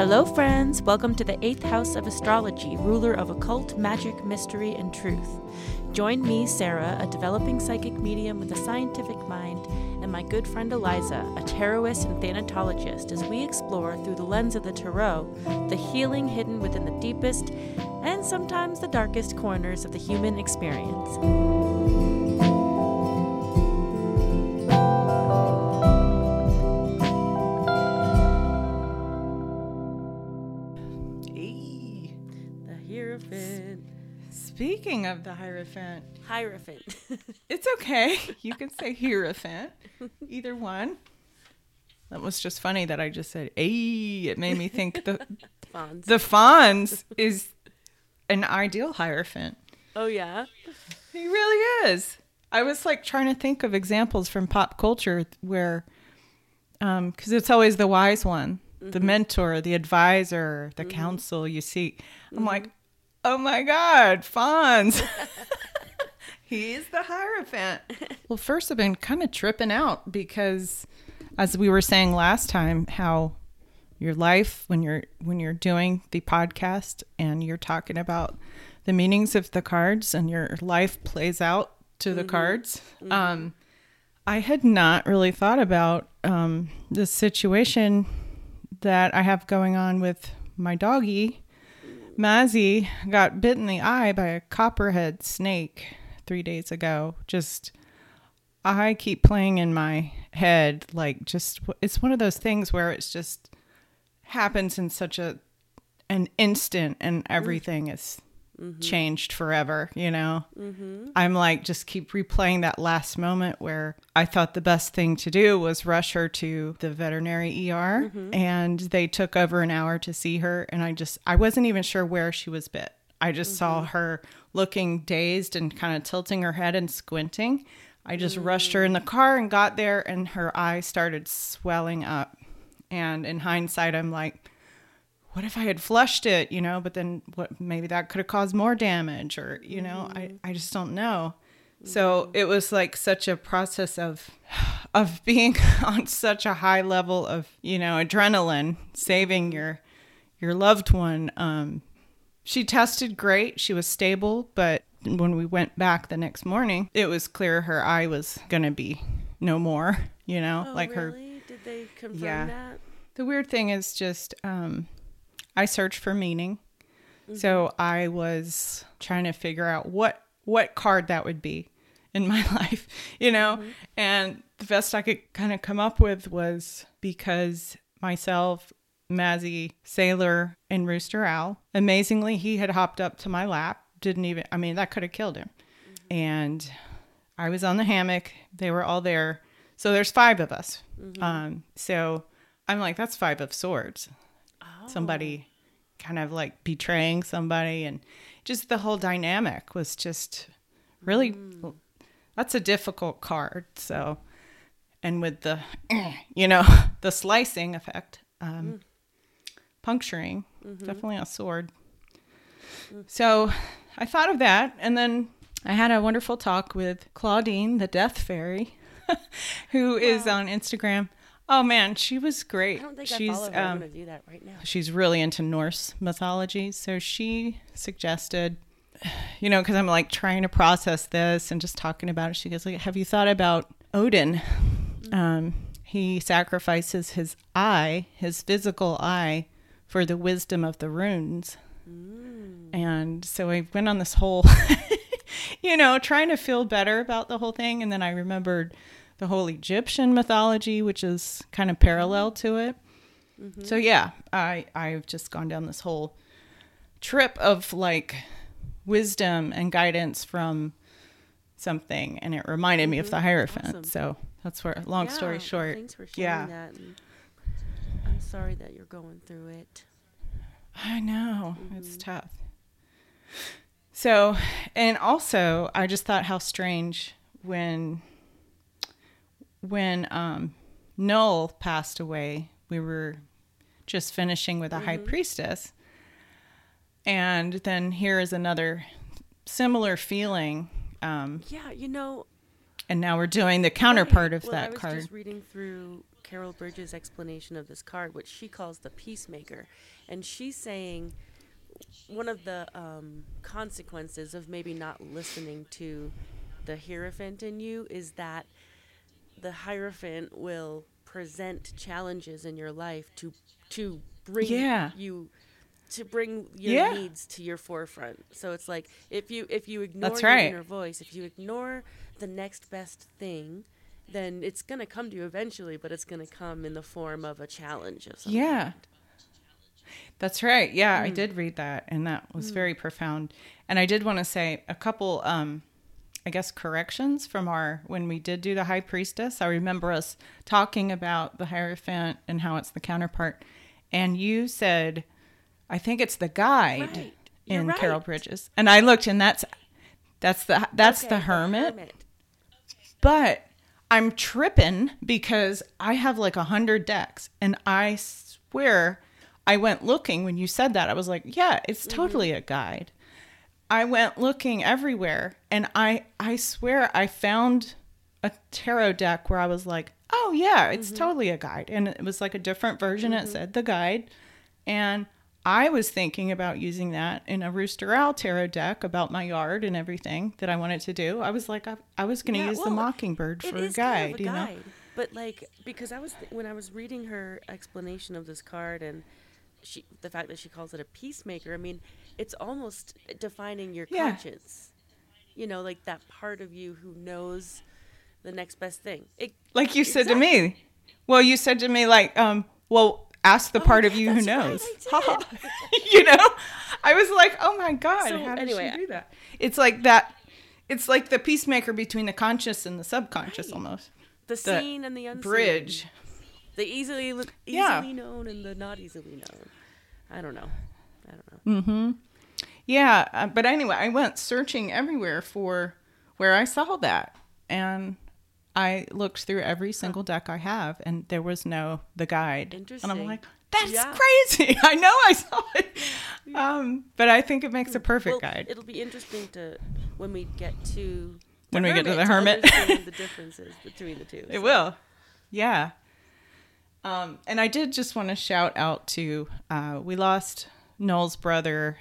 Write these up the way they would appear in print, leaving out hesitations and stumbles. Hello friends, welcome to the Eighth House of Astrology, ruler of occult, magic, mystery, and truth. Join me, Sarah, a developing psychic medium with a scientific mind, and my good friend Eliza, a tarotist and thanatologist, as we explore through the lens of the tarot, the healing hidden within the deepest and sometimes the darkest corners of the human experience. Speaking of the Hierophant. It's okay. You can say Hierophant. Either one. That was just funny that I just said, ayy. It made me think the Fonz is an ideal Hierophant. Oh, yeah? He really is. I was like trying to think of examples from pop culture where, because it's always the wise one, mm-hmm. the mentor, the advisor, the mm-hmm. counsel you seek. I'm mm-hmm. like, oh my God, Fonz. He's the Hierophant. Well, first I've been kind of tripping out because as we were saying last time, how your life, when you're doing the podcast and you're talking about the meanings of the cards and your life plays out to the mm-hmm. cards. Mm-hmm. I had not really thought about the situation that I have going on with my doggie. Mazzy got bit in the eye by a copperhead snake 3 days ago. Just, I keep playing in my head, like, just, it's one of those things where it's just happens in such an instant and everything is mm-hmm. changed forever, you know? Mm-hmm. I'm like, just keep replaying that last moment where I thought the best thing to do was rush her to the veterinary ER mm-hmm. and they took over an hour to see her. And I wasn't even sure where she was bit. I just mm-hmm. saw her looking dazed and kind of tilting her head and squinting. I just mm-hmm. rushed her in the car and got there and her eye started swelling up. And in hindsight, I'm like, what if I had flushed it, you know, but then what? Maybe that could have caused more damage or, you know, mm-hmm. I just don't know. Mm-hmm. So it was like such a process of being on such a high level of, you know, adrenaline, saving your loved one. She tested great. She was stable. But when we went back the next morning, it was clear her eye was going to be no more, you know, oh, like really? Her. Did they confirm yeah. that? The weird thing is just, I search for meaning. Mm-hmm. So I was trying to figure out what card that would be in my life, you know, mm-hmm. and the best I could kind of come up with was because myself, Mazzy, Sailor, and Rooster Al, amazingly, he had hopped up to my lap. That could have killed him. Mm-hmm. And I was on the hammock. They were all there. So there's five of us. Mm-hmm. So I'm like, that's five of swords. Somebody kind of like betraying somebody, and just the whole dynamic was just really that's a difficult card. So, and with the you know, the slicing effect, puncturing, mm-hmm. definitely a sword. Mm-hmm. So I thought of that, and then I had a wonderful talk with Claudine, the Death Fairy, who is on Instagram. Oh, man, she was great. I don't think I follow her. I'm going to do that right now. She's really into Norse mythology. So she suggested, you know, because I'm like trying to process this and just talking about it. She goes, like, have you thought about Odin? Mm-hmm. He sacrifices his physical eye, for the wisdom of the runes. Mm. And so I went on this whole, you know, trying to feel better about the whole thing. And then I remembered the whole Egyptian mythology, which is kind of parallel to it. Mm-hmm. So yeah, I've just gone down this whole trip of like wisdom and guidance from something, and it reminded me of the Hierophant. Awesome. So that's where, long story short. Thanks for sharing that. And I'm sorry that you're going through it. I know. Mm-hmm. It's tough. So, and also I just thought how strange when Noel passed away, we were just finishing with a mm-hmm. High Priestess. And then here is another similar feeling. Yeah, you know, And now we're doing the counterpart of that card. I was just reading through Carol Bridges' explanation of this card, which she calls the Peacemaker. And she's saying one of the consequences of maybe not listening to the Hierophant in you is that the Hierophant will present challenges in your life to bring your needs to your forefront. So it's like if you ignore your inner voice, if you ignore the next best thing, then it's going to come to you eventually, but it's going to come in the form of a challenge of something. Yeah. That's right. Yeah, I did read that, and that was very profound. And I did want to say a couple I guess corrections from when we did do the High Priestess. I remember us talking about the Hierophant and how it's the counterpart. And you said, I think it's the guide in Carol Bridges. And I looked, and that's the Hermit. But I'm tripping because I have like 100 decks, and I swear I went looking when you said that. I was like, yeah, it's totally a guide. I went looking everywhere, and I swear I found a tarot deck where I was like, oh yeah, it's totally a guide. And it was like a different version. It said the guide. And I was thinking about using that in a Rooster Al tarot deck about my yard and everything that I wanted to do. I was like, I was going to use the Mockingbird for a guide, kind of a guide, you know? But like, because when I was reading her explanation of this card and the fact that she calls it a peacemaker, I mean, it's almost defining your conscience, you know, like that part of you who knows the next best thing. You said to me, like, ask the part of you who knows. Right, you know, I was like, oh my God, how did she do that? It's like that. It's like the peacemaker between the conscious and the subconscious, almost. The seen and the unseen. Bridge. The easily known and the not easily known. I don't know. Mm-hmm. Yeah. But anyway, I went searching everywhere for where I saw that. And I looked through every single deck I have, and there was no the guide. Interesting. And I'm like, that's crazy. I know I saw it. Yeah. But I think it makes a perfect guide. It'll be interesting to when we get to the Hermit. The differences between the two. It will. Yeah. And I did just want to shout out to, we lost Noel's brother,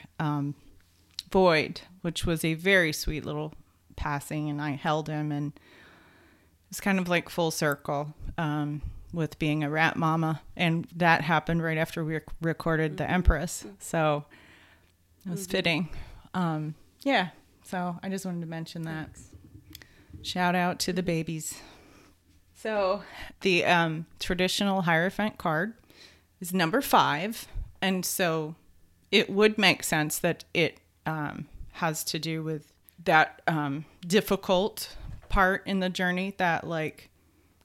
Void, which was a very sweet little passing, and I held him, and it was kind of like full circle, with being a rat mama. And that happened right after we recorded the Empress. So it was fitting. Yeah. So I just wanted to mention that. Shout out to the babies. So the traditional Hierophant card is number 5. And so it would make sense that it has to do with that difficult part in the journey, that like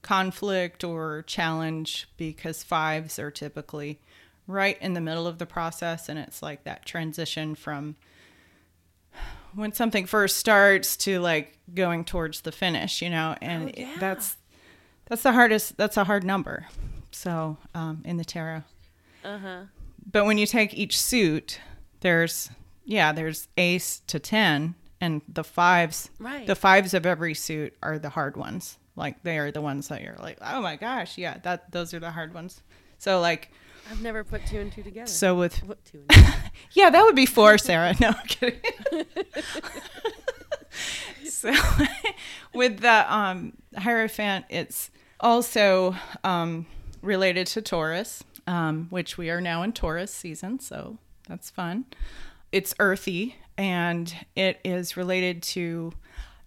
conflict or challenge, because 5s are typically right in the middle of the process. And it's like that transition from when something first starts to like going towards the finish, you know, and that's the hardest. That's a hard number. So in the tarot. But when you take each suit, there's ace to 10, and the 5s. Right. The 5s of every suit are the hard ones. Like they are the ones that you're like, oh my gosh, yeah, those are the hard ones. So like, I've never put 2 and 2 together. So with two and two. Yeah, that would be 4, Sarah. No, I'm kidding. So with the Hierophant, it's also related to Taurus, which we are now in Taurus season, so that's fun. It's earthy, and it is related to,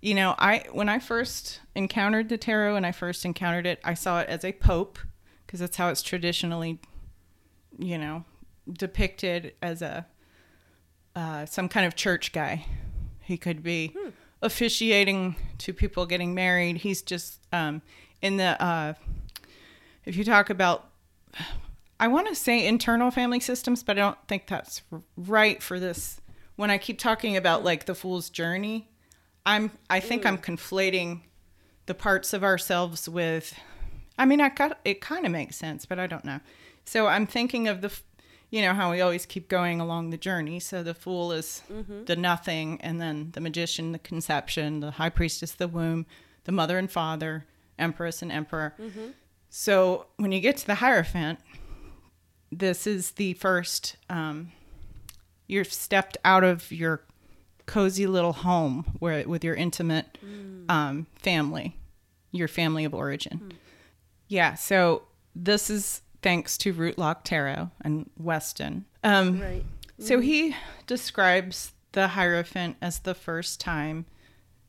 you know, when I first encountered the tarot and I first encountered it, I saw it as a pope, because that's how it's traditionally, you know, depicted as a some kind of church guy. He could be officiating to people getting married. He's just in the if you talk about, I want to say internal family systems, but I don't think that's right for this. When I keep talking about like the Fool's Journey, I think I'm conflating the parts of ourselves with, I mean, it kind of makes sense, but I don't know. So I'm thinking of the, you know, how we always keep going along the journey. So the fool is the nothing, and then the magician, the conception, the high priestess, the womb, the mother and father, empress and emperor. Mm-hmm. So when you get to the Hierophant, this is the first, you've stepped out of your cozy little home where with your intimate family, your family of origin. Mm. Yeah, so this is thanks to Root Lock Tarot and Weston. Right. Mm-hmm. So he describes the Hierophant as the first time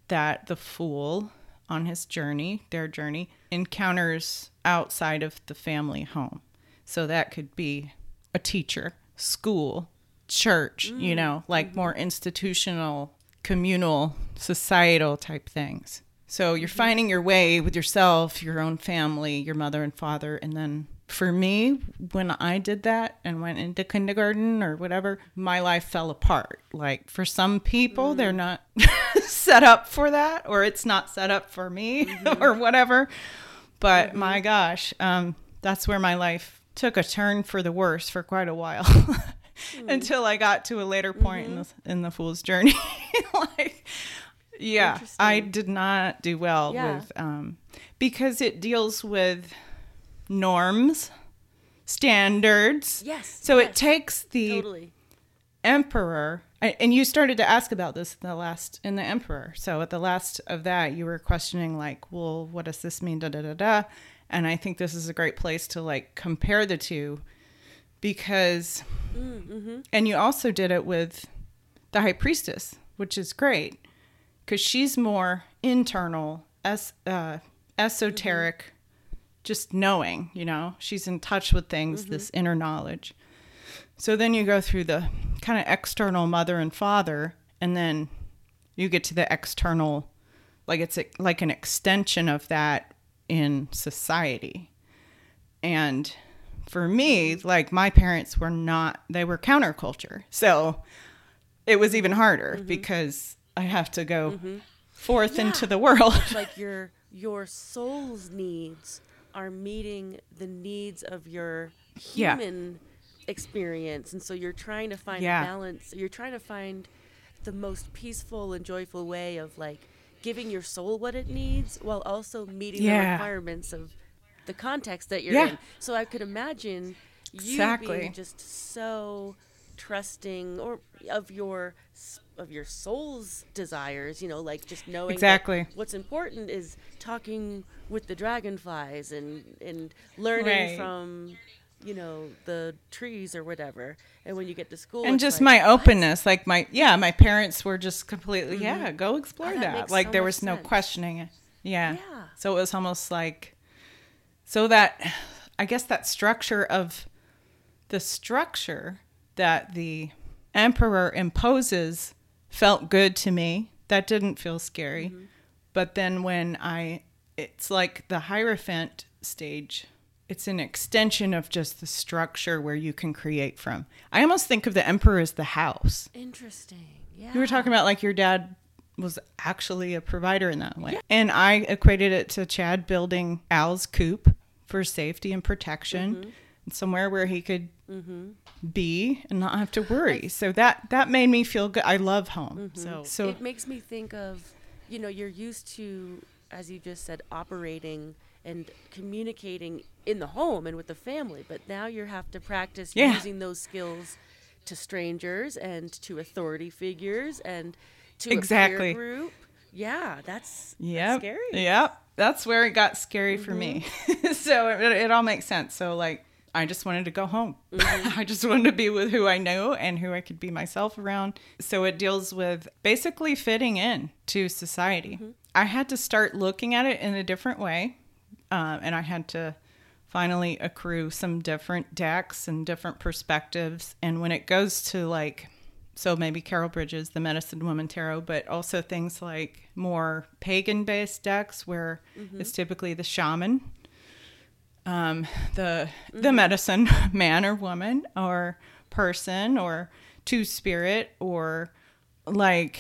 that the fool on his journey, their journey, encounters outside of the family home. So that could be a teacher, school, church, you know, like more institutional, communal, societal type things. So you're finding your way with yourself, your own family, your mother and father. And then for me, when I did that and went into kindergarten or whatever, my life fell apart. Like for some people, they're not set up for that, or it's not set up for me or whatever. But my gosh, that's where my life took a turn for the worse for quite a while. Until I got to a later point in the Fool's Journey. Like, yeah, I did not do well with, because it deals with norms, standards. Yes. So it takes the emperor, and you started to ask about this in the emperor. So at the last of that, you were questioning like, well, what does this mean? Da da da da. And I think this is a great place to like compare the two. Because, and you also did it with the High Priestess, which is great, because she's more internal, esoteric, just knowing, you know, she's in touch with things, this inner knowledge. So then you go through the kind of external mother and father, and then you get to the external, like it's like an extension of that in society. And for me, like my parents were not, they were counterculture. So it was even harder because I have to go forth into the world. It's like your soul's needs are meeting the needs of your human experience. And so you're trying to find balance. You're trying to find the most peaceful and joyful way of like giving your soul what it needs while also meeting the requirements of the context that you're in. So I could imagine you being just so trusting or of your soul's desires, you know, like just knowing that what's important is talking with the dragonflies and learning from, you know, the trees or whatever. And when you get to school, and just like, my openness, like my parents were just completely go explore that. Like so there was no questioning it. Yeah. So it was almost like I guess that structure that the emperor imposes felt good to me. That didn't feel scary. Mm-hmm. But then it's like the Hierophant stage. It's an extension of just the structure where you can create from. I almost think of the emperor as the house. Interesting. Yeah. You were talking about like your dad was actually a provider in that way. Yeah. And I equated it to Chad building Al's coop for safety and protection, somewhere where he could be and not have to worry. So that made me feel good. I love home. Mm-hmm. So it makes me think of, you know, you're used to, as you just said, operating and communicating in the home and with the family, but now you have to practice using those skills to strangers and to authority figures and to a peer group. Yeah, that's scary. Yeah, that's where it got scary for me. So it all makes sense. So like, I just wanted to go home. I just wanted to be with who I know and who I could be myself around. So it deals with basically fitting in to society. Mm-hmm. I had to start looking at it in a different way. And I had to finally accrue some different decks and different perspectives. And when it goes to like, so maybe Carol Bridges, the Medicine Woman Tarot, but also things like more pagan-based decks where it's typically the shaman, the medicine man or woman or person or two-spirit, or like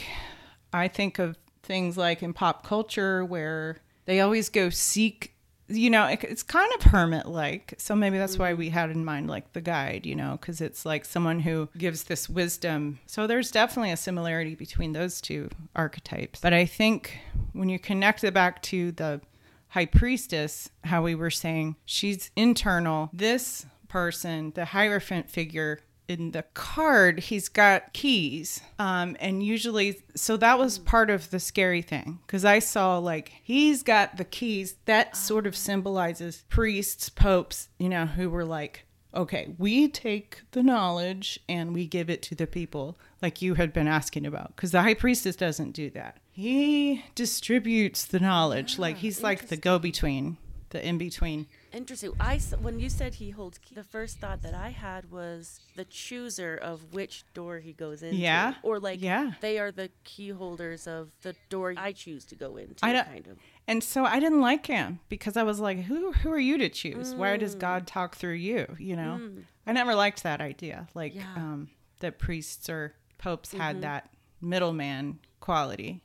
I think of things like in pop culture where they always go seek you know, it's kind of hermit-like. So maybe that's why we had in mind, like, the guide, you know, because it's like someone who gives this wisdom. So there's definitely a similarity between those two archetypes. But I think when you connect it back to the High Priestess, how we were saying, she's internal. This person, the Hierophant figure in the card, he's got keys. And usually, so that was part of the scary thing, because I saw, like, he's got the keys. That sort of symbolizes priests, popes, you know, who were like, okay, we take the knowledge and we give it to the people, like you had been asking about, because the High Priestess doesn't do that. He distributes the knowledge. Ah, like, he's like the go-between, the in-between. Interesting. When you said he holds keys, the first thought that I had was the chooser of which door he goes into. Yeah. Or like, yeah, they are the key holders of the door I choose to go into, kind of. And so I didn't like him, because I was like, who are you to choose? Why does God talk through you? You know, I never liked that idea. Like, that priests or popes had that middleman quality.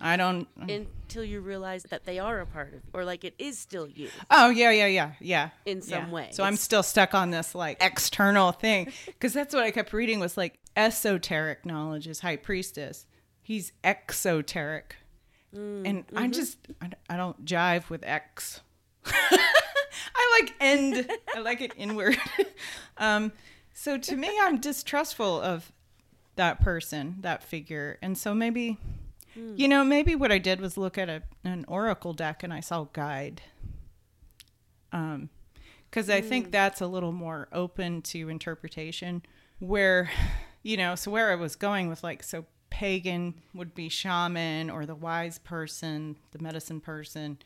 I don't... Until you realize that they are a part of you, or like it is still you. Oh, yeah. In some way. So I'm still stuck on this like external thing, because that's what I kept reading was like esoteric knowledge is High Priestess. He's exoteric. And I just, I don't jive with ex. I like end. I like it inward. So to me, I'm distrustful of that person, that figure. And so maybe... You know, maybe what I did was look at an oracle deck, and I saw guide. Because I think that's a little more open to interpretation, where, you know, so where I was going with like, so pagan would be shaman or the wise person, the medicine person,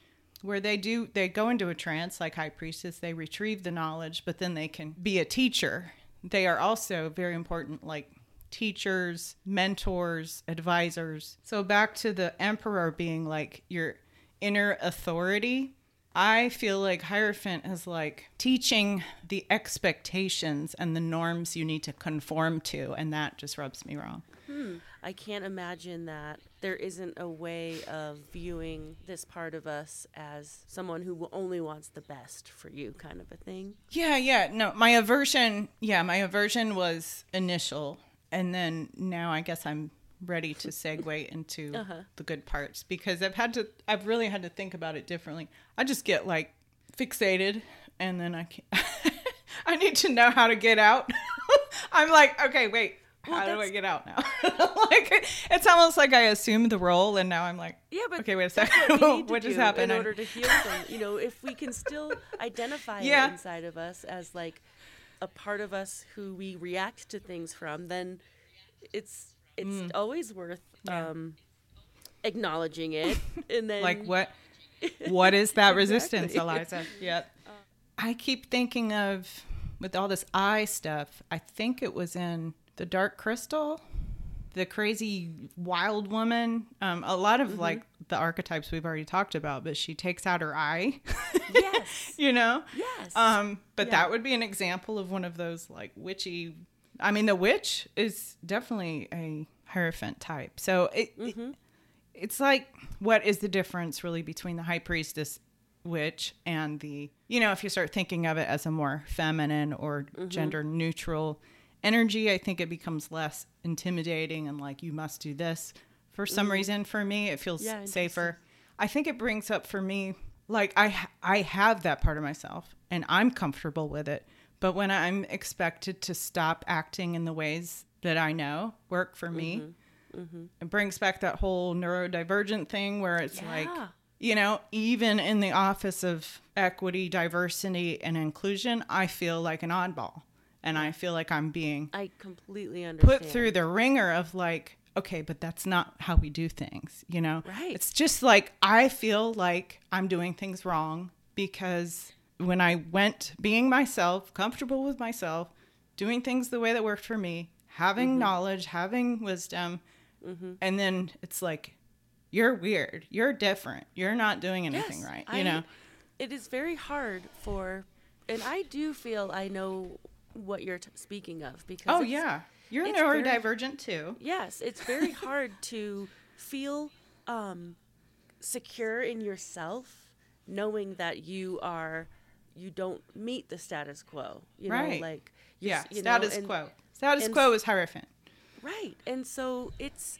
where they go into a trance like High Priestess, they retrieve the knowledge, but then they can be a teacher. They are also very important, like, teachers, mentors, advisors. So back to the Emperor being like your inner authority, I feel like Hierophant is like teaching the expectations and the norms you need to conform to, and that just rubs me wrong. I can't imagine that there isn't a way of viewing this part of us as someone who only wants the best for you, kind of a thing. No, my aversion was initial. And then now I guess I'm ready to segue into the good parts, because I've really had to think about it differently. I just get like fixated, and then I can't, I need to know how to get out. I'm like, okay, wait, do I get out now? Like, it's almost like I assume the role, and now I'm like, yeah, but okay, wait a second, what just happened? In order to heal them, you know, if we can still identify it inside of us as like a part of us who we react to things from, then it's always worth acknowledging it. And then like what is that resistance, Eliza? Yep. I keep thinking of, with all this eye stuff, I think it was in The Dark Crystal, the crazy wild woman, a lot of like the archetypes we've already talked about, but she takes out her eye. Yes. You know? Yes. But that would be an example of one of those like witchy. I mean, the witch is definitely a Hierophant type. So it's like, what is the difference really between the High Priestess witch and the, you know, if you start thinking of it as a more feminine or gender neutral energy, I think it becomes less intimidating and like, you must do this. For some reason, for me, it feels safer. I think it brings up for me, like I have that part of myself and I'm comfortable with it. But when I'm expected to stop acting in the ways that I know work for me, it brings back that whole neurodivergent thing where it's like, you know, even in the office of equity, diversity, and inclusion, I feel like an oddball. And I feel like I'm being put through the ringer of like, okay, but that's not how we do things, you know? Right. It's just like, I feel like I'm doing things wrong, because when I went being myself, comfortable with myself, doing things the way that worked for me, having knowledge, having wisdom, and then it's like, you're weird, you're different, you're not doing anything right, you know? It is very hard for, and I do feel I know what you're speaking of, because you're neurodivergent too. Yes, it's very hard to feel secure in yourself knowing that you don't meet the status quo. You right. know, like you status know, and, quo. Status and, quo is Hierophant. Right. And so it's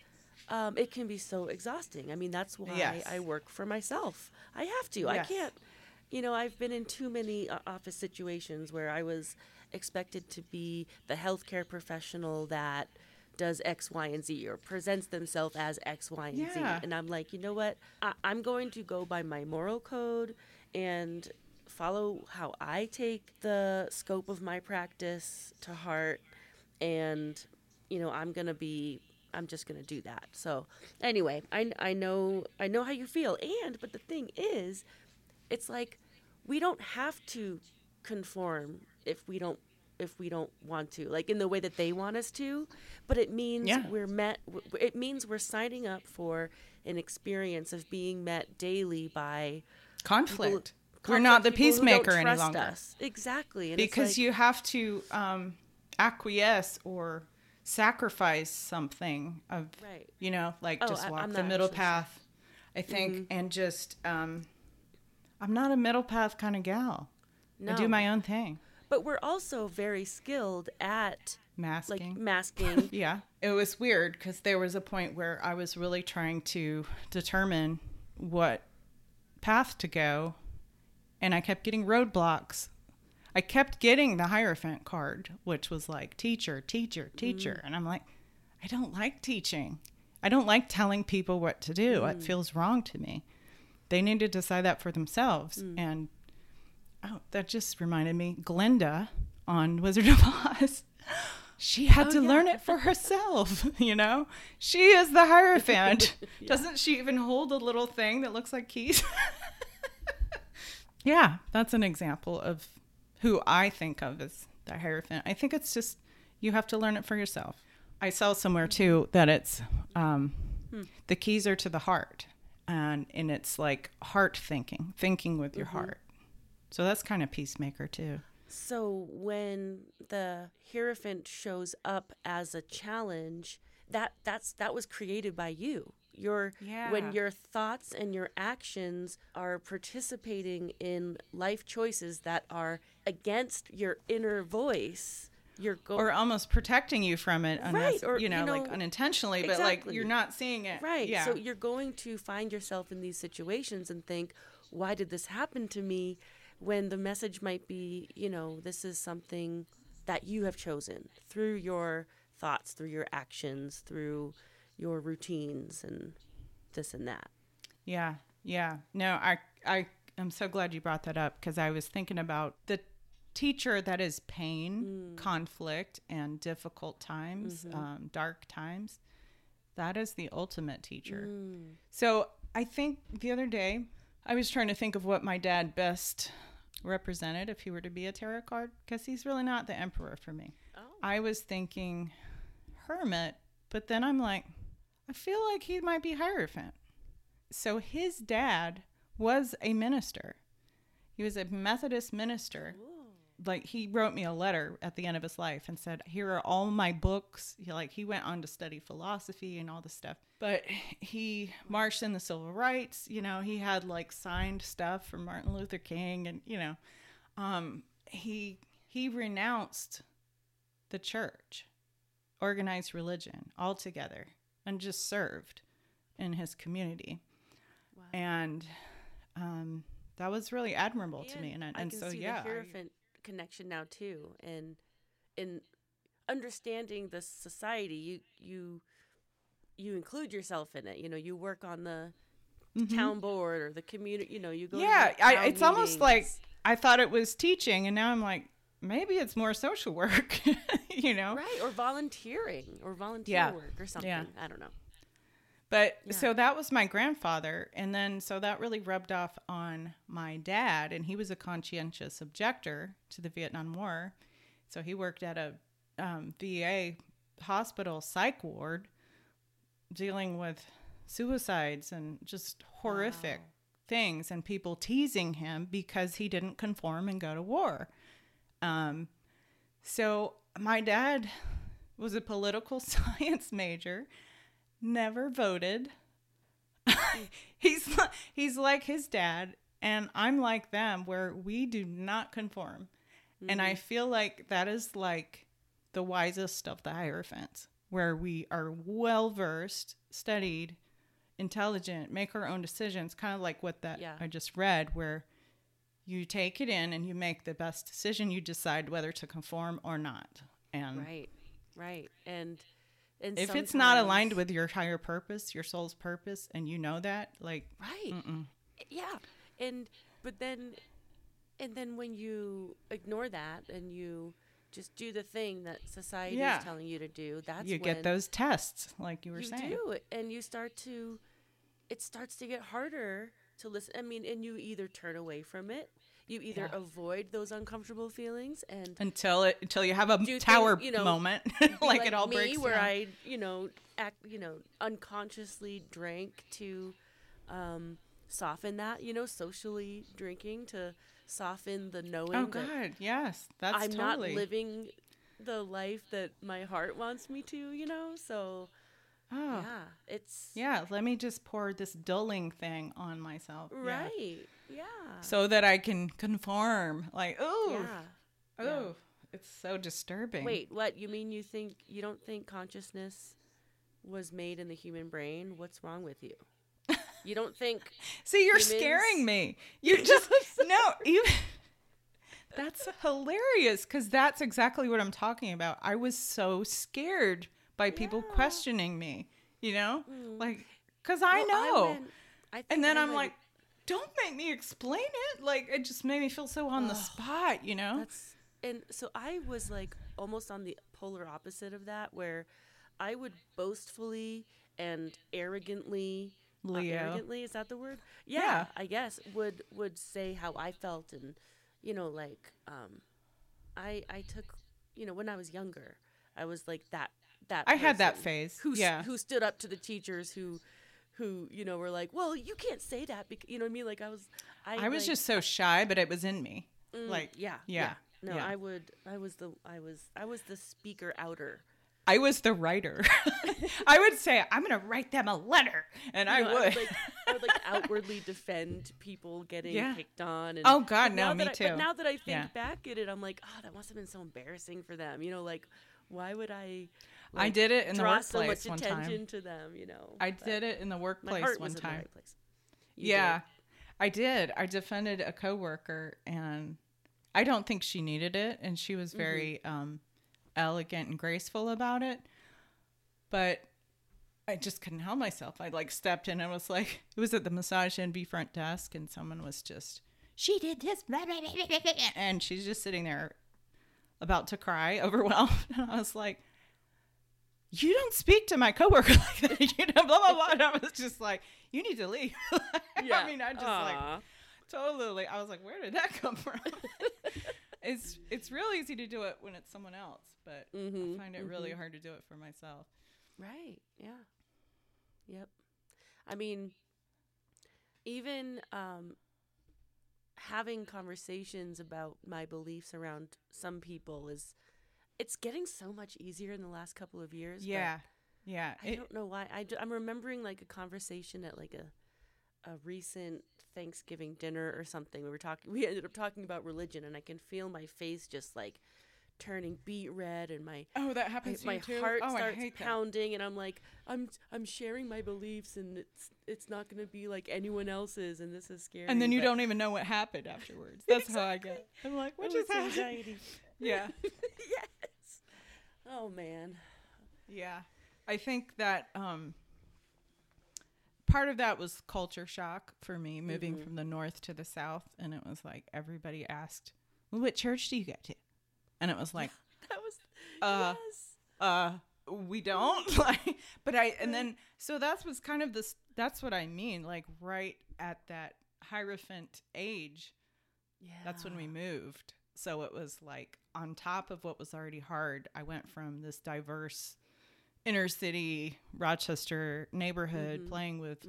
it can be so exhausting. I mean, that's why I work for myself. I have to. Yes. I can't. You know, I've been in too many office situations where I was expected to be the healthcare professional that does X, Y, and Z or presents themselves as X, Y, and Z. And I'm like, you know what? I'm going to go by my moral code and follow how I take the scope of my practice to heart. And, you know, I'm just going to do that. So anyway, I know how you feel. But the thing is, it's like we don't have to conform if we don't want to, like in the way that they want us to, but it means we're signing up for an experience of being met daily by conflict. We're not the peacemaker any longer. Us. Exactly. And because it's like, you have to acquiesce or sacrifice something of, right. you know, like just walk the middle path, I think, and just, I'm not a middle path kind of gal. No. I do my own thing. But we're also very skilled at masking. Yeah. It was weird because there was a point where I was really trying to determine what path to go. And I kept getting roadblocks. I kept getting the Hierophant card, which was like teacher. And I'm like, I don't like teaching. I don't like telling people what to do. It feels wrong to me. They need to decide that for themselves. And that just reminded me, Glinda on Wizard of Oz. She had to learn it for herself, you know? She is the Hierophant. Doesn't she even hold a little thing that looks like keys? Yeah, that's an example of who I think of as the Hierophant. I think it's just you have to learn it for yourself. I saw somewhere, too, that it's the keys are to the heart. And it's like heart thinking with your heart. So that's kind of Peacemaker, too. So when the Hierophant shows up as a challenge, that was created by you. When your thoughts and your actions are participating in life choices that are against your inner voice, you're going or almost protecting you from it, unless, or, you know, like unintentionally, but like you're not seeing it, right? Yeah. So you're going to find yourself in these situations and think, "Why did this happen to me?" When the message might be, you know, this is something that you have chosen through your thoughts, through your actions, through your routines and this and that. Yeah. Yeah. No, I am so glad you brought that up because I was thinking about the teacher that is pain, conflict, and difficult times, dark times. That is the ultimate teacher. So I think the other day I was trying to think of what my dad best represented if he were to be a tarot card because he's really not the Emperor for me. Oh. I was thinking Hermit, but then I'm like, I feel like he might be Hierophant. So his dad was a minister. He was a Methodist minister. Ooh. Like he wrote me a letter at the end of his life and said, here are all my books. He went on to study philosophy and all this stuff. But he marched in the civil rights. You know, he had like signed stuff from Martin Luther King. And, you know, he renounced the church, organized religion altogether. And just served in his community. Wow. And that was really admirable to me. And I can so, see the Hierophant connection now, too. And in understanding the society, you include yourself in it. You know, you work on the town board or the community. You know, you go to the town meetings. Almost like I thought it was teaching. And now I'm like, maybe it's more social work, you know? Right, or volunteer work or something. Yeah. I don't know. But so that was my grandfather. And then so that really rubbed off on my dad. And he was a conscientious objector to the Vietnam War. So he worked at a VA hospital psych ward dealing with suicides and just horrific things and people teasing him because he didn't conform and go to war. So my dad was a political science major, never voted. He's like his dad And I'm like them, where we do not conform. Mm-hmm. And I feel like that is like the wisest of the Hierophants, where we are well-versed, studied, intelligent, make our own decisions, kind of like what that I just read, where you take it in and you make the best decision. You decide whether to conform or not. And Right. And if it's not aligned with your higher purpose, your soul's purpose, and you know that, like, yeah. But then when you ignore that and you just do the thing that society is telling you to do, that's you get those tests, like you were saying. You do, and you start to, it starts to get harder to listen. I mean, and you either turn away from it, you either avoid those uncomfortable feelings, and until you have a tower moment, like it all me, breaks where down. I, unconsciously drank to, soften that, socially drinking to soften the knowing. Oh, God, yes. That's I'm totally. Not living the life that my heart wants me to, So, it's... Yeah, let me just pour this dulling thing on myself. Right, yeah. So that I can conform. Like, it's so disturbing. Wait, what? You mean you don't think consciousness was made in the human brain? What's wrong with you? You don't think... See, you're scaring me. You just... No, even... That's hilarious, because that's exactly what I'm talking about. I was so scared by people questioning me, Like, because I know. I'm like, don't make me explain it. Like, it just made me feel so on the spot, And so I was, like, almost on the polar opposite of that, where I would boastfully and arrogantly... arrogantly, is that the word? Yeah. I guess would say how I felt, and I took when I was younger, I was like that I had that phase who stood up to the teachers who were like, well, you can't say that, because you know what I mean, like I was just so shy, but it was in me. I was the speaker outer. I was the writer. I would say, I'm going to write them a letter. And I would outwardly defend people getting picked on. And, oh, God, no, me too. But now that I think back at it, I'm like, oh, that must have been so embarrassing for them. Like, why would I... Like, I did it in the workplace so much attention to them, I did it in the workplace one time. My heart was in the right place. I did. I defended a coworker, and I don't think she needed it. And she was very... elegant and graceful about it, but I just couldn't help myself. I stepped in and was like, it was at the massage NB front desk, and someone was just, she did this, blah, blah, blah, blah, blah, and she's just sitting there about to cry, overwhelmed, and I was like, you don't speak to my coworker like that, blah, blah, blah, and I was just like, you need to leave. Totally. I was like, where did that come from? It's real easy to do it when it's someone else, but I find it really hard to do it for myself. Right. Yeah. Yep. I mean, even having conversations about my beliefs around some people it's getting so much easier in the last couple of years. Yeah. Yeah. I don't know why. I'm remembering a conversation at a recent Thanksgiving dinner or something. We ended up talking about religion, and I can feel my face just turning beet red, and my that happens to you too? My heart starts pounding, and I'm like, I'm sharing my beliefs, and it's not going to be like anyone else's, and this is scary. And then you don't even know what happened afterwards. That's exactly how I get. I'm like, what just happened? Yeah. Yes. Oh man. Yeah, I think that. Part of that was culture shock for me, moving from the north to the south. And it was like, everybody asked, well, what church do you go to? And it was like, that was, yes. We don't so that was kind of this, that's what I mean. Like right at that Hierophant age, that's when we moved. So it was like, on top of what was already hard, I went from this diverse inner city Rochester neighborhood playing with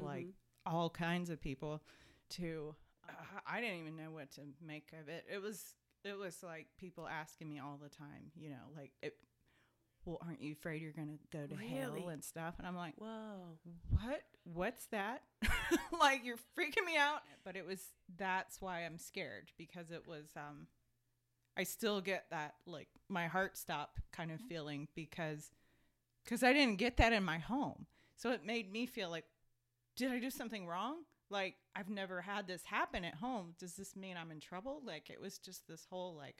all kinds of people to I didn't even know what to make of it. It was like people asking me all the time, well, aren't you afraid you're going to go to hell and stuff? And I'm like, whoa, what's that? Like, you're freaking me out. But it was, that's why I'm scared, because it was, I still get that, like, my heart stop kind of feeling because I didn't get that in my home. So it made me feel like, did I do something wrong? Like, I've never had this happen at home. Does this mean I'm in trouble? Like, it was just this whole, like,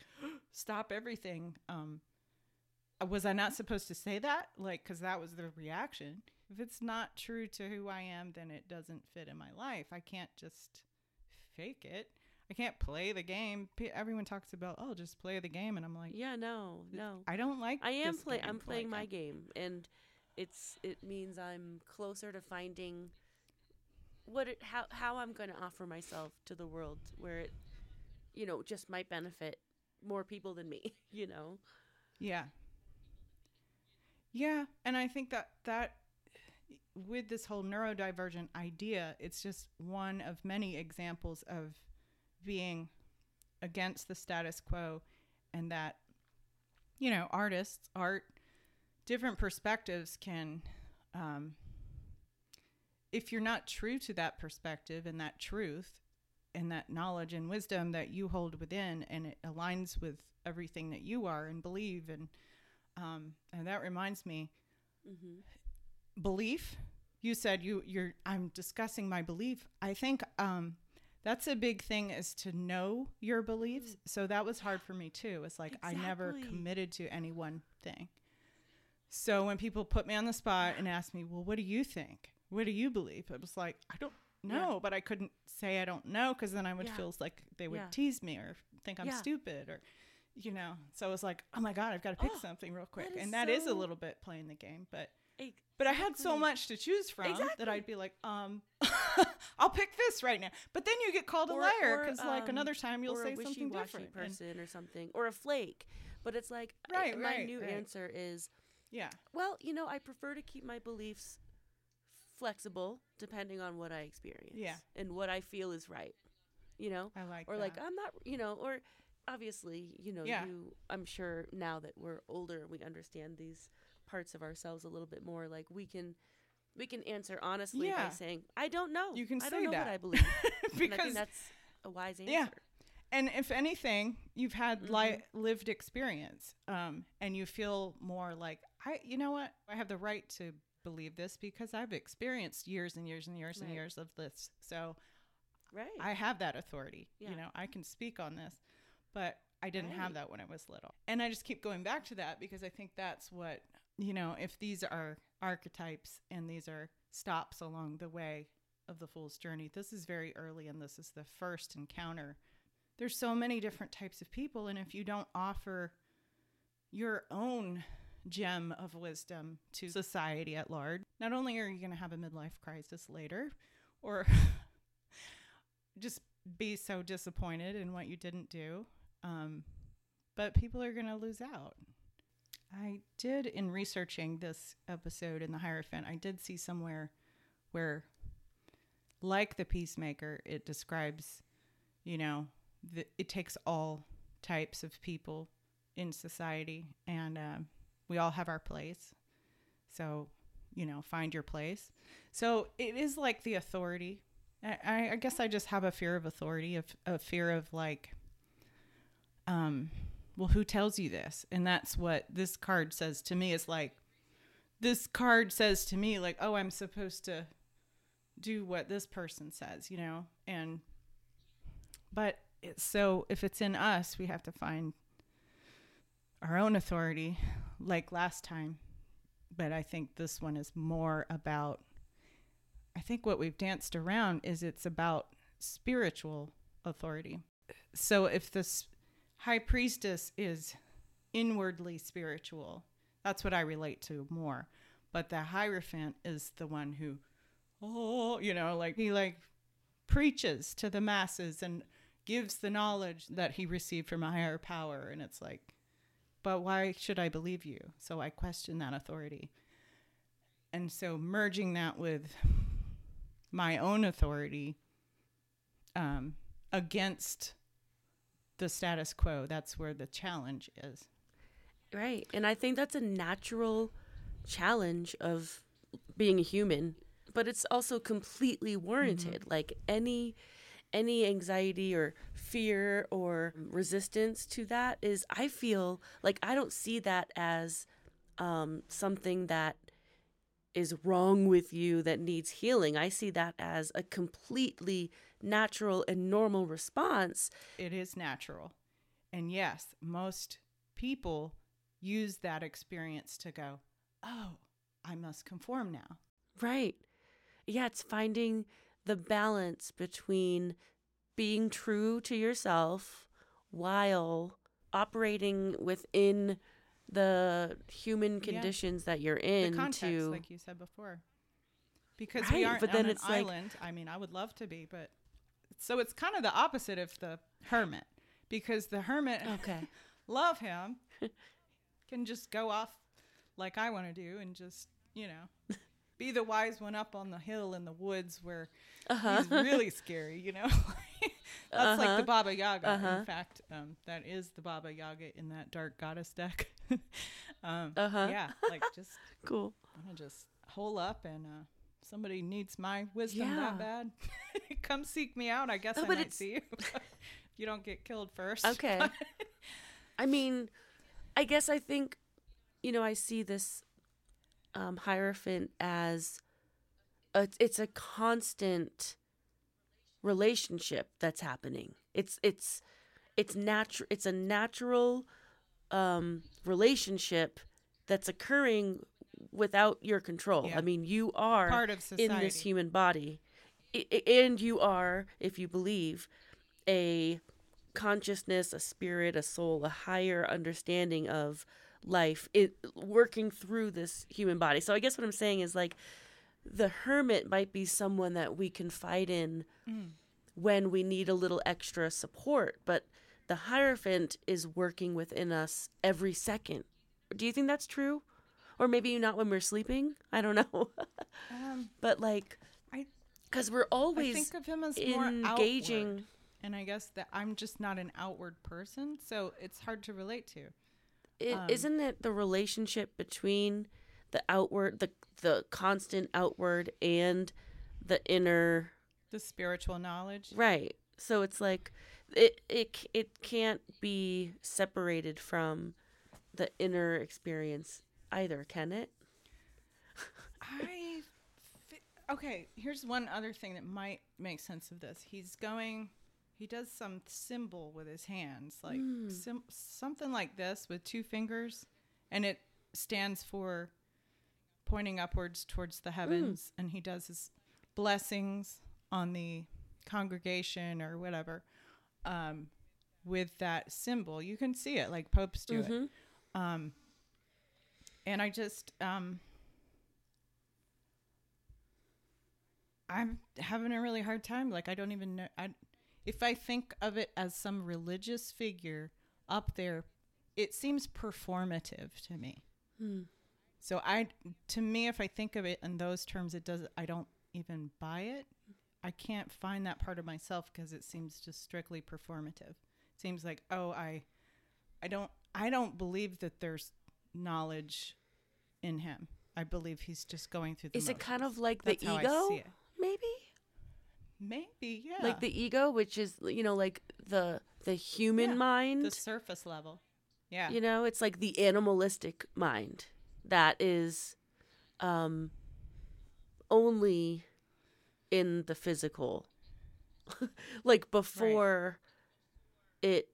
stop everything. Was I not supposed to say that? Like, because that was the reaction. If it's not true to who I am, then it doesn't fit in my life. I can't just fake it. I can't play the game. Everyone talks about, oh, just play the game. And I'm like, yeah, no. I don't like I am playing. I'm playing my game. And it means I'm closer to finding how I'm going to offer myself to the world, where it, you know, just might benefit more people than me, you know? Yeah. Yeah. And I think that with this whole neurodivergent idea, it's just one of many examples of being against the status quo, and that, you know, artists, art, different perspectives can, if you're not true to that perspective and that truth and that knowledge and wisdom that you hold within, and it aligns with everything that you are and believe, and that reminds me, belief. You said I'm discussing my belief. I think that's a big thing, is to know your beliefs. So that was hard for me too. It's like, exactly. I never committed to any one thing. So when people put me on the spot and ask me, well, what do you think? What do you believe? It was like, I don't know, but I couldn't say I don't know, because then I would feel like they would tease me or think I'm stupid, or, you know. So it was like, oh my God, I've got to pick something real quick. That is a little bit playing the game, but but I had so much to choose from that I'd be like, I'll pick this right now. But then you get called a liar, because like another time you'll say something different, person or something, or a flake. But it's like, my new answer is, well, you know, I prefer to keep my beliefs flexible depending on what I experience and what I feel is right, you know. I like, or that. Like, I'm not, you know, or obviously, you know, you, I'm sure now that we're older, we understand these parts of ourselves a little bit more. Like, we can answer honestly by saying, I don't know. You can say, I don't know that. What I believe. Because and I think that's a wise answer. Yeah. And if anything, you've had lived experience, and you feel more like, you know what, I have the right to believe this, because I've experienced years and years and years and years of this. So I have that authority. Yeah. You know, I can speak on this, but I didn't have that when I was little. And I just keep going back to that, because I think that's what, you know, if these are archetypes and these are stops along the way of the Fool's Journey, this is very early, and this is the first encounter. There's so many different types of people. And if you don't offer your own gem of wisdom to society at large, not only are you going to have a midlife crisis later, or just be so disappointed in what you didn't do, but people are going to lose out. I did, in researching this episode in the Hierophant, I did see somewhere where, like the Peacemaker, it describes, you know, it takes all types of people in society, and we all have our place. So, you know, find your place. So it is like the authority. I guess I just have a fear of authority, a fear of like, well, who tells you this? And that's what this card says to me, is like, oh, I'm supposed to do what this person says, you know? And, but it's, so if it's in us, we have to find our own authority, like last time. But I think this one is more about, I think what we've danced around is, it's about spiritual authority. So if this High Priestess is inwardly spiritual, that's what I relate to more. But the Hierophant is the one who, oh, you know, like he like preaches to the masses and gives the knowledge that he received from a higher power. And it's like, but why should I believe you? So I question that authority. And so merging that with my own authority against the status quo, that's where the challenge is. Right. And I think that's a natural challenge of being a human, but it's also completely warranted. Mm-hmm. Like any anxiety or fear or resistance to that is, I feel like I don't see that as something that is wrong with you that needs healing. I see that as a completely natural and normal response. It is natural. And yes, most people use that experience to go, oh, I must conform now. Right. Yeah, it's finding the balance between being true to yourself while operating within the human conditions that you're in. The context, like you said before. Because we aren't on an island. Like, I mean, I would love to be, but... So it's kind of the opposite of the hermit. Because the hermit, love him, can just go off like I want to do and just, you know... Be the wise one up on the hill in the woods where he's really scary, you know. That's like the Baba Yaga. In fact, that is the Baba Yaga in that dark goddess deck. Yeah, like just cool. I'm gonna just hole up and somebody needs my wisdom that bad. Come seek me out. I guess I might see you. You don't get killed first. Okay. I mean, I guess I think, you know, I see this Hierophant as it's a constant relationship that's happening. It's natural. It's a natural relationship that's occurring without your control. Yeah. I mean, you are part of society in this human body, and you are, if you believe, a consciousness, a spirit, a soul, a higher understanding of life working through this human body. So I guess what I'm saying is, like, the hermit might be someone that we confide in when we need a little extra support, but the Hierophant is working within us every second. Do you think that's true? Or maybe not when we're sleeping? I don't know. But like, because we're always I think of him as engaging. More outward. And I guess that I'm just not an outward person, so it's hard to relate to. Isn't it the relationship between the outward, the constant outward, and the inner, the spiritual knowledge? Right. So it's like it can't be separated from the inner experience either, can it? Okay. Here's one other thing that might make sense of this. He does some symbol with his hands, like something like this with two fingers, and it stands for pointing upwards towards the heavens, and he does his blessings on the congregation or whatever with that symbol. You can see it, like popes do it. And I just... I'm having a really hard time. Like, I don't even know... If I think of it as some religious figure up there, it seems performative to me. So to me, if I think of it in those terms, I don't even buy it. I can't find that part of myself because it seems just strictly performative. It seems like, I don't believe that there's knowledge in him. I believe he's just going through the motions. Is it kind of like the ego, maybe? Maybe, yeah. Like the ego, which is, you know, like the human mind. The surface level. Yeah. You know, it's like the animalistic mind that is only in the physical. Like before it,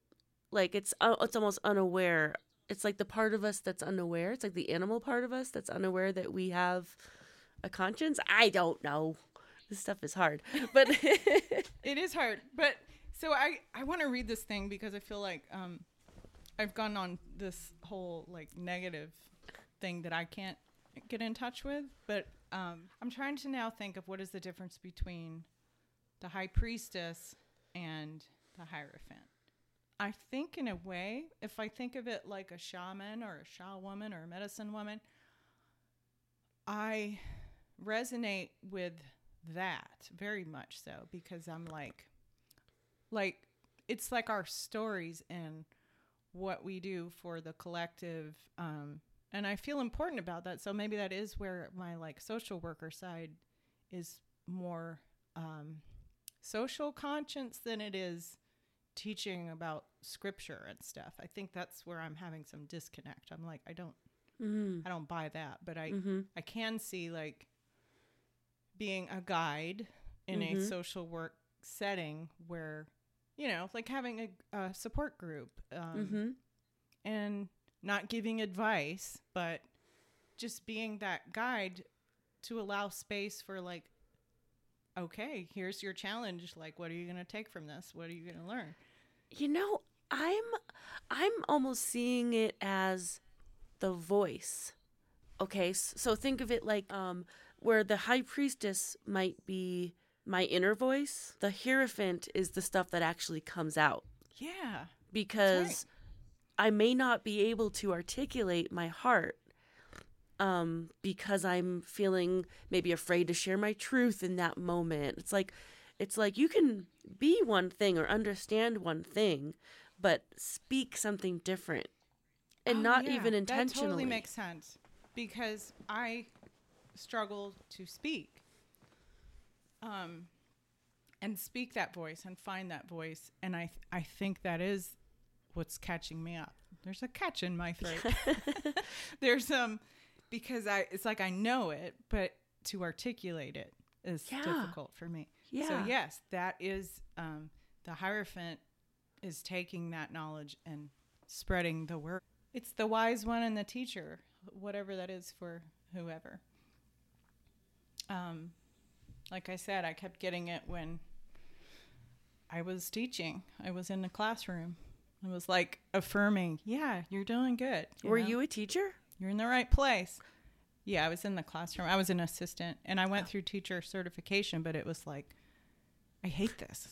like it's almost unaware. It's like the part of us that's unaware. It's like the animal part of us that's unaware that we have a conscience. I don't know. This stuff is hard, but it is hard. But so I want to read this thing because I feel like I've gone on this whole like negative thing that I can't get in touch with. But I'm trying to now think of what is the difference between the High Priestess and the Hierophant. I think in a way, if I think of it like a shaman or a shaw woman or a medicine woman, I resonate with that very much so, because I'm like it's like our stories and what we do for the collective. And I feel important about that. So maybe that is where my like social worker side is more social conscience than it is teaching about scripture and stuff. I think that's where I'm having some disconnect. I'm like, I don't buy that, but I can see like being a guide in a social work setting where, you know, like having a support group and not giving advice, but just being that guide to allow space for like, okay, here's your challenge. Like, what are you going to take from this? What are you going to learn? You know, I'm almost seeing it as the voice. Okay, so think of it like where the High Priestess might be my inner voice. The Hierophant is the stuff that actually comes out. Yeah. Because I may not be able to articulate my heart because I'm feeling maybe afraid to share my truth in that moment. It's like you can be one thing or understand one thing, but speak something different and not even intentionally. That totally makes sense because I struggle to speak and speak that voice and find that voice. And I think that is what's catching me up. There's a catch in my throat. There's because it's like I know it, but to articulate it is difficult for me. Yeah. So yes, that is the Hierophant is taking that knowledge and spreading the word. It's the wise one and the teacher, whatever that is for whoever. Like I said, I kept getting it when I was teaching. I was in the classroom. I was like affirming, yeah, you're doing good. Were you a teacher? You're in the right place. Yeah, I was in the classroom. I was an assistant, and I went through teacher certification, but it was like, I hate this.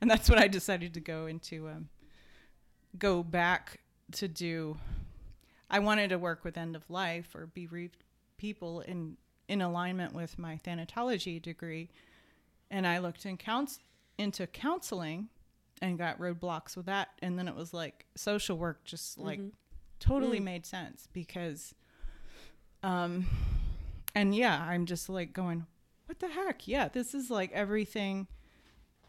And that's what I decided to go into, go back to do. I wanted to work with end of life or bereaved people in alignment with my thanatology degree. And I looked into counseling and got roadblocks with that. And then it was like social work just like totally made sense because, and yeah, I'm just like going, what the heck? Yeah, this is like everything.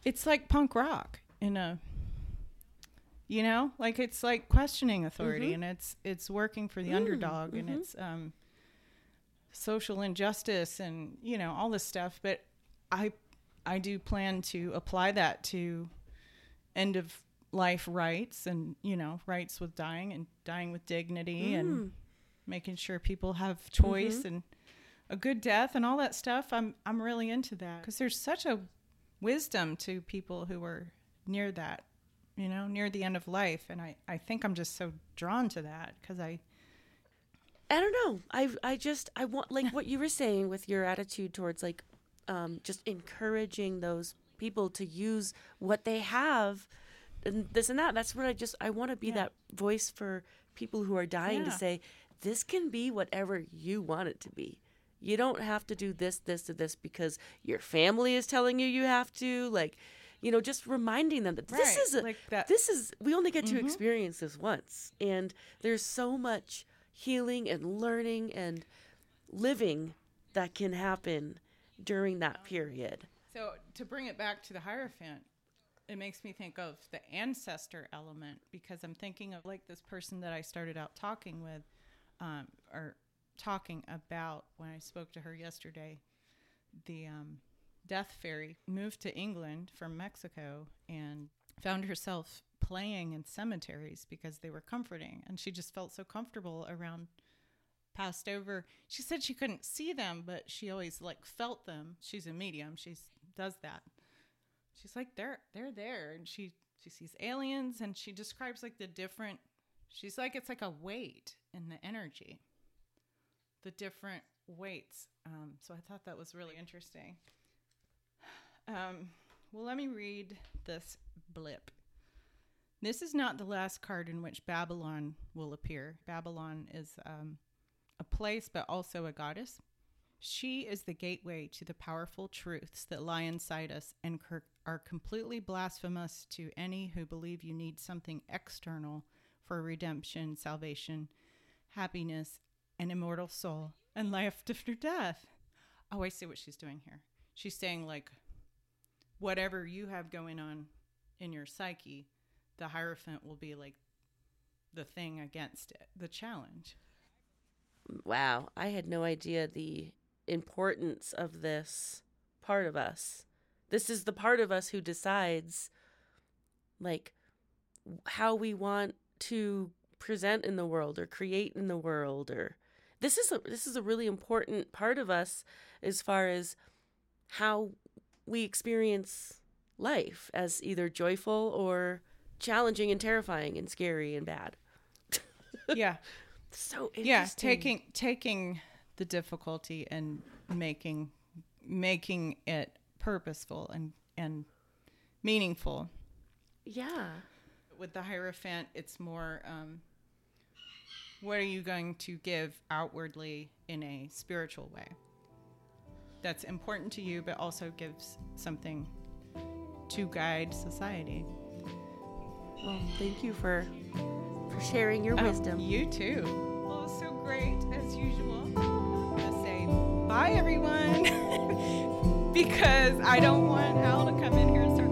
It's like punk rock in a, you know, like it's like questioning authority and it's working for the underdog and it's, social injustice and, you know, all this stuff. But I do plan to apply that to end of life rights and, you know, rights with dying and dying with dignity and making sure people have choice and a good death and all that stuff. I'm really into that because there's such a wisdom to people who are near that, you know, near the end of life. And I think I'm just so drawn to that because I don't know. I want, like what you were saying with your attitude towards like just encouraging those people to use what they have and this and that. That's what I want to be that voice for people who are dying to say, this can be whatever you want it to be. You don't have to do this, this, or this because your family is telling you have to. Like, you know, just reminding them that this is we only get to experience this once. And there's so much healing and learning and living that can happen during that period. So to bring it back to the Hierophant, it makes me think of the ancestor element because I'm thinking of like this person that I started out talking with or talking about when I spoke to her yesterday. The Death Fairy moved to England from Mexico and found herself playing in cemeteries because they were comforting, and she just felt so comfortable around passed over. She said she couldn't see them, but she always like felt them. She's a medium, she does that. She's like, they're there, and she sees aliens, and she describes like the different, she's like, it's like a weight in the energy, the different weights. So I thought that was really interesting. Well, let me read this blip. This is not the last card in which Babylon will appear. Babylon is a place, but also a goddess. She is the gateway to the powerful truths that lie inside us and are completely blasphemous to any who believe you need something external for redemption, salvation, happiness, an immortal soul, and life after death. Oh, I see what she's doing here. She's saying, like, whatever you have going on in your psyche, the Hierophant will be like the thing against it, the challenge. Wow. I had no idea the importance of this part of us. This is the part of us who decides, like, how we want to present in the world or create in the world. Or this is a really important part of us as far as how we experience life, as either joyful or challenging and terrifying and scary and bad. Yeah. So interesting. Yeah, taking the difficulty and making it purposeful and meaningful. Yeah. With the Hierophant, it's more what are you going to give outwardly in a spiritual way that's important to you, but also gives something to guide society. Well, thank you for sharing your wisdom. You too. Well, it was so great, as usual. I'm going to say bye, everyone, because I don't want Al to come in here and start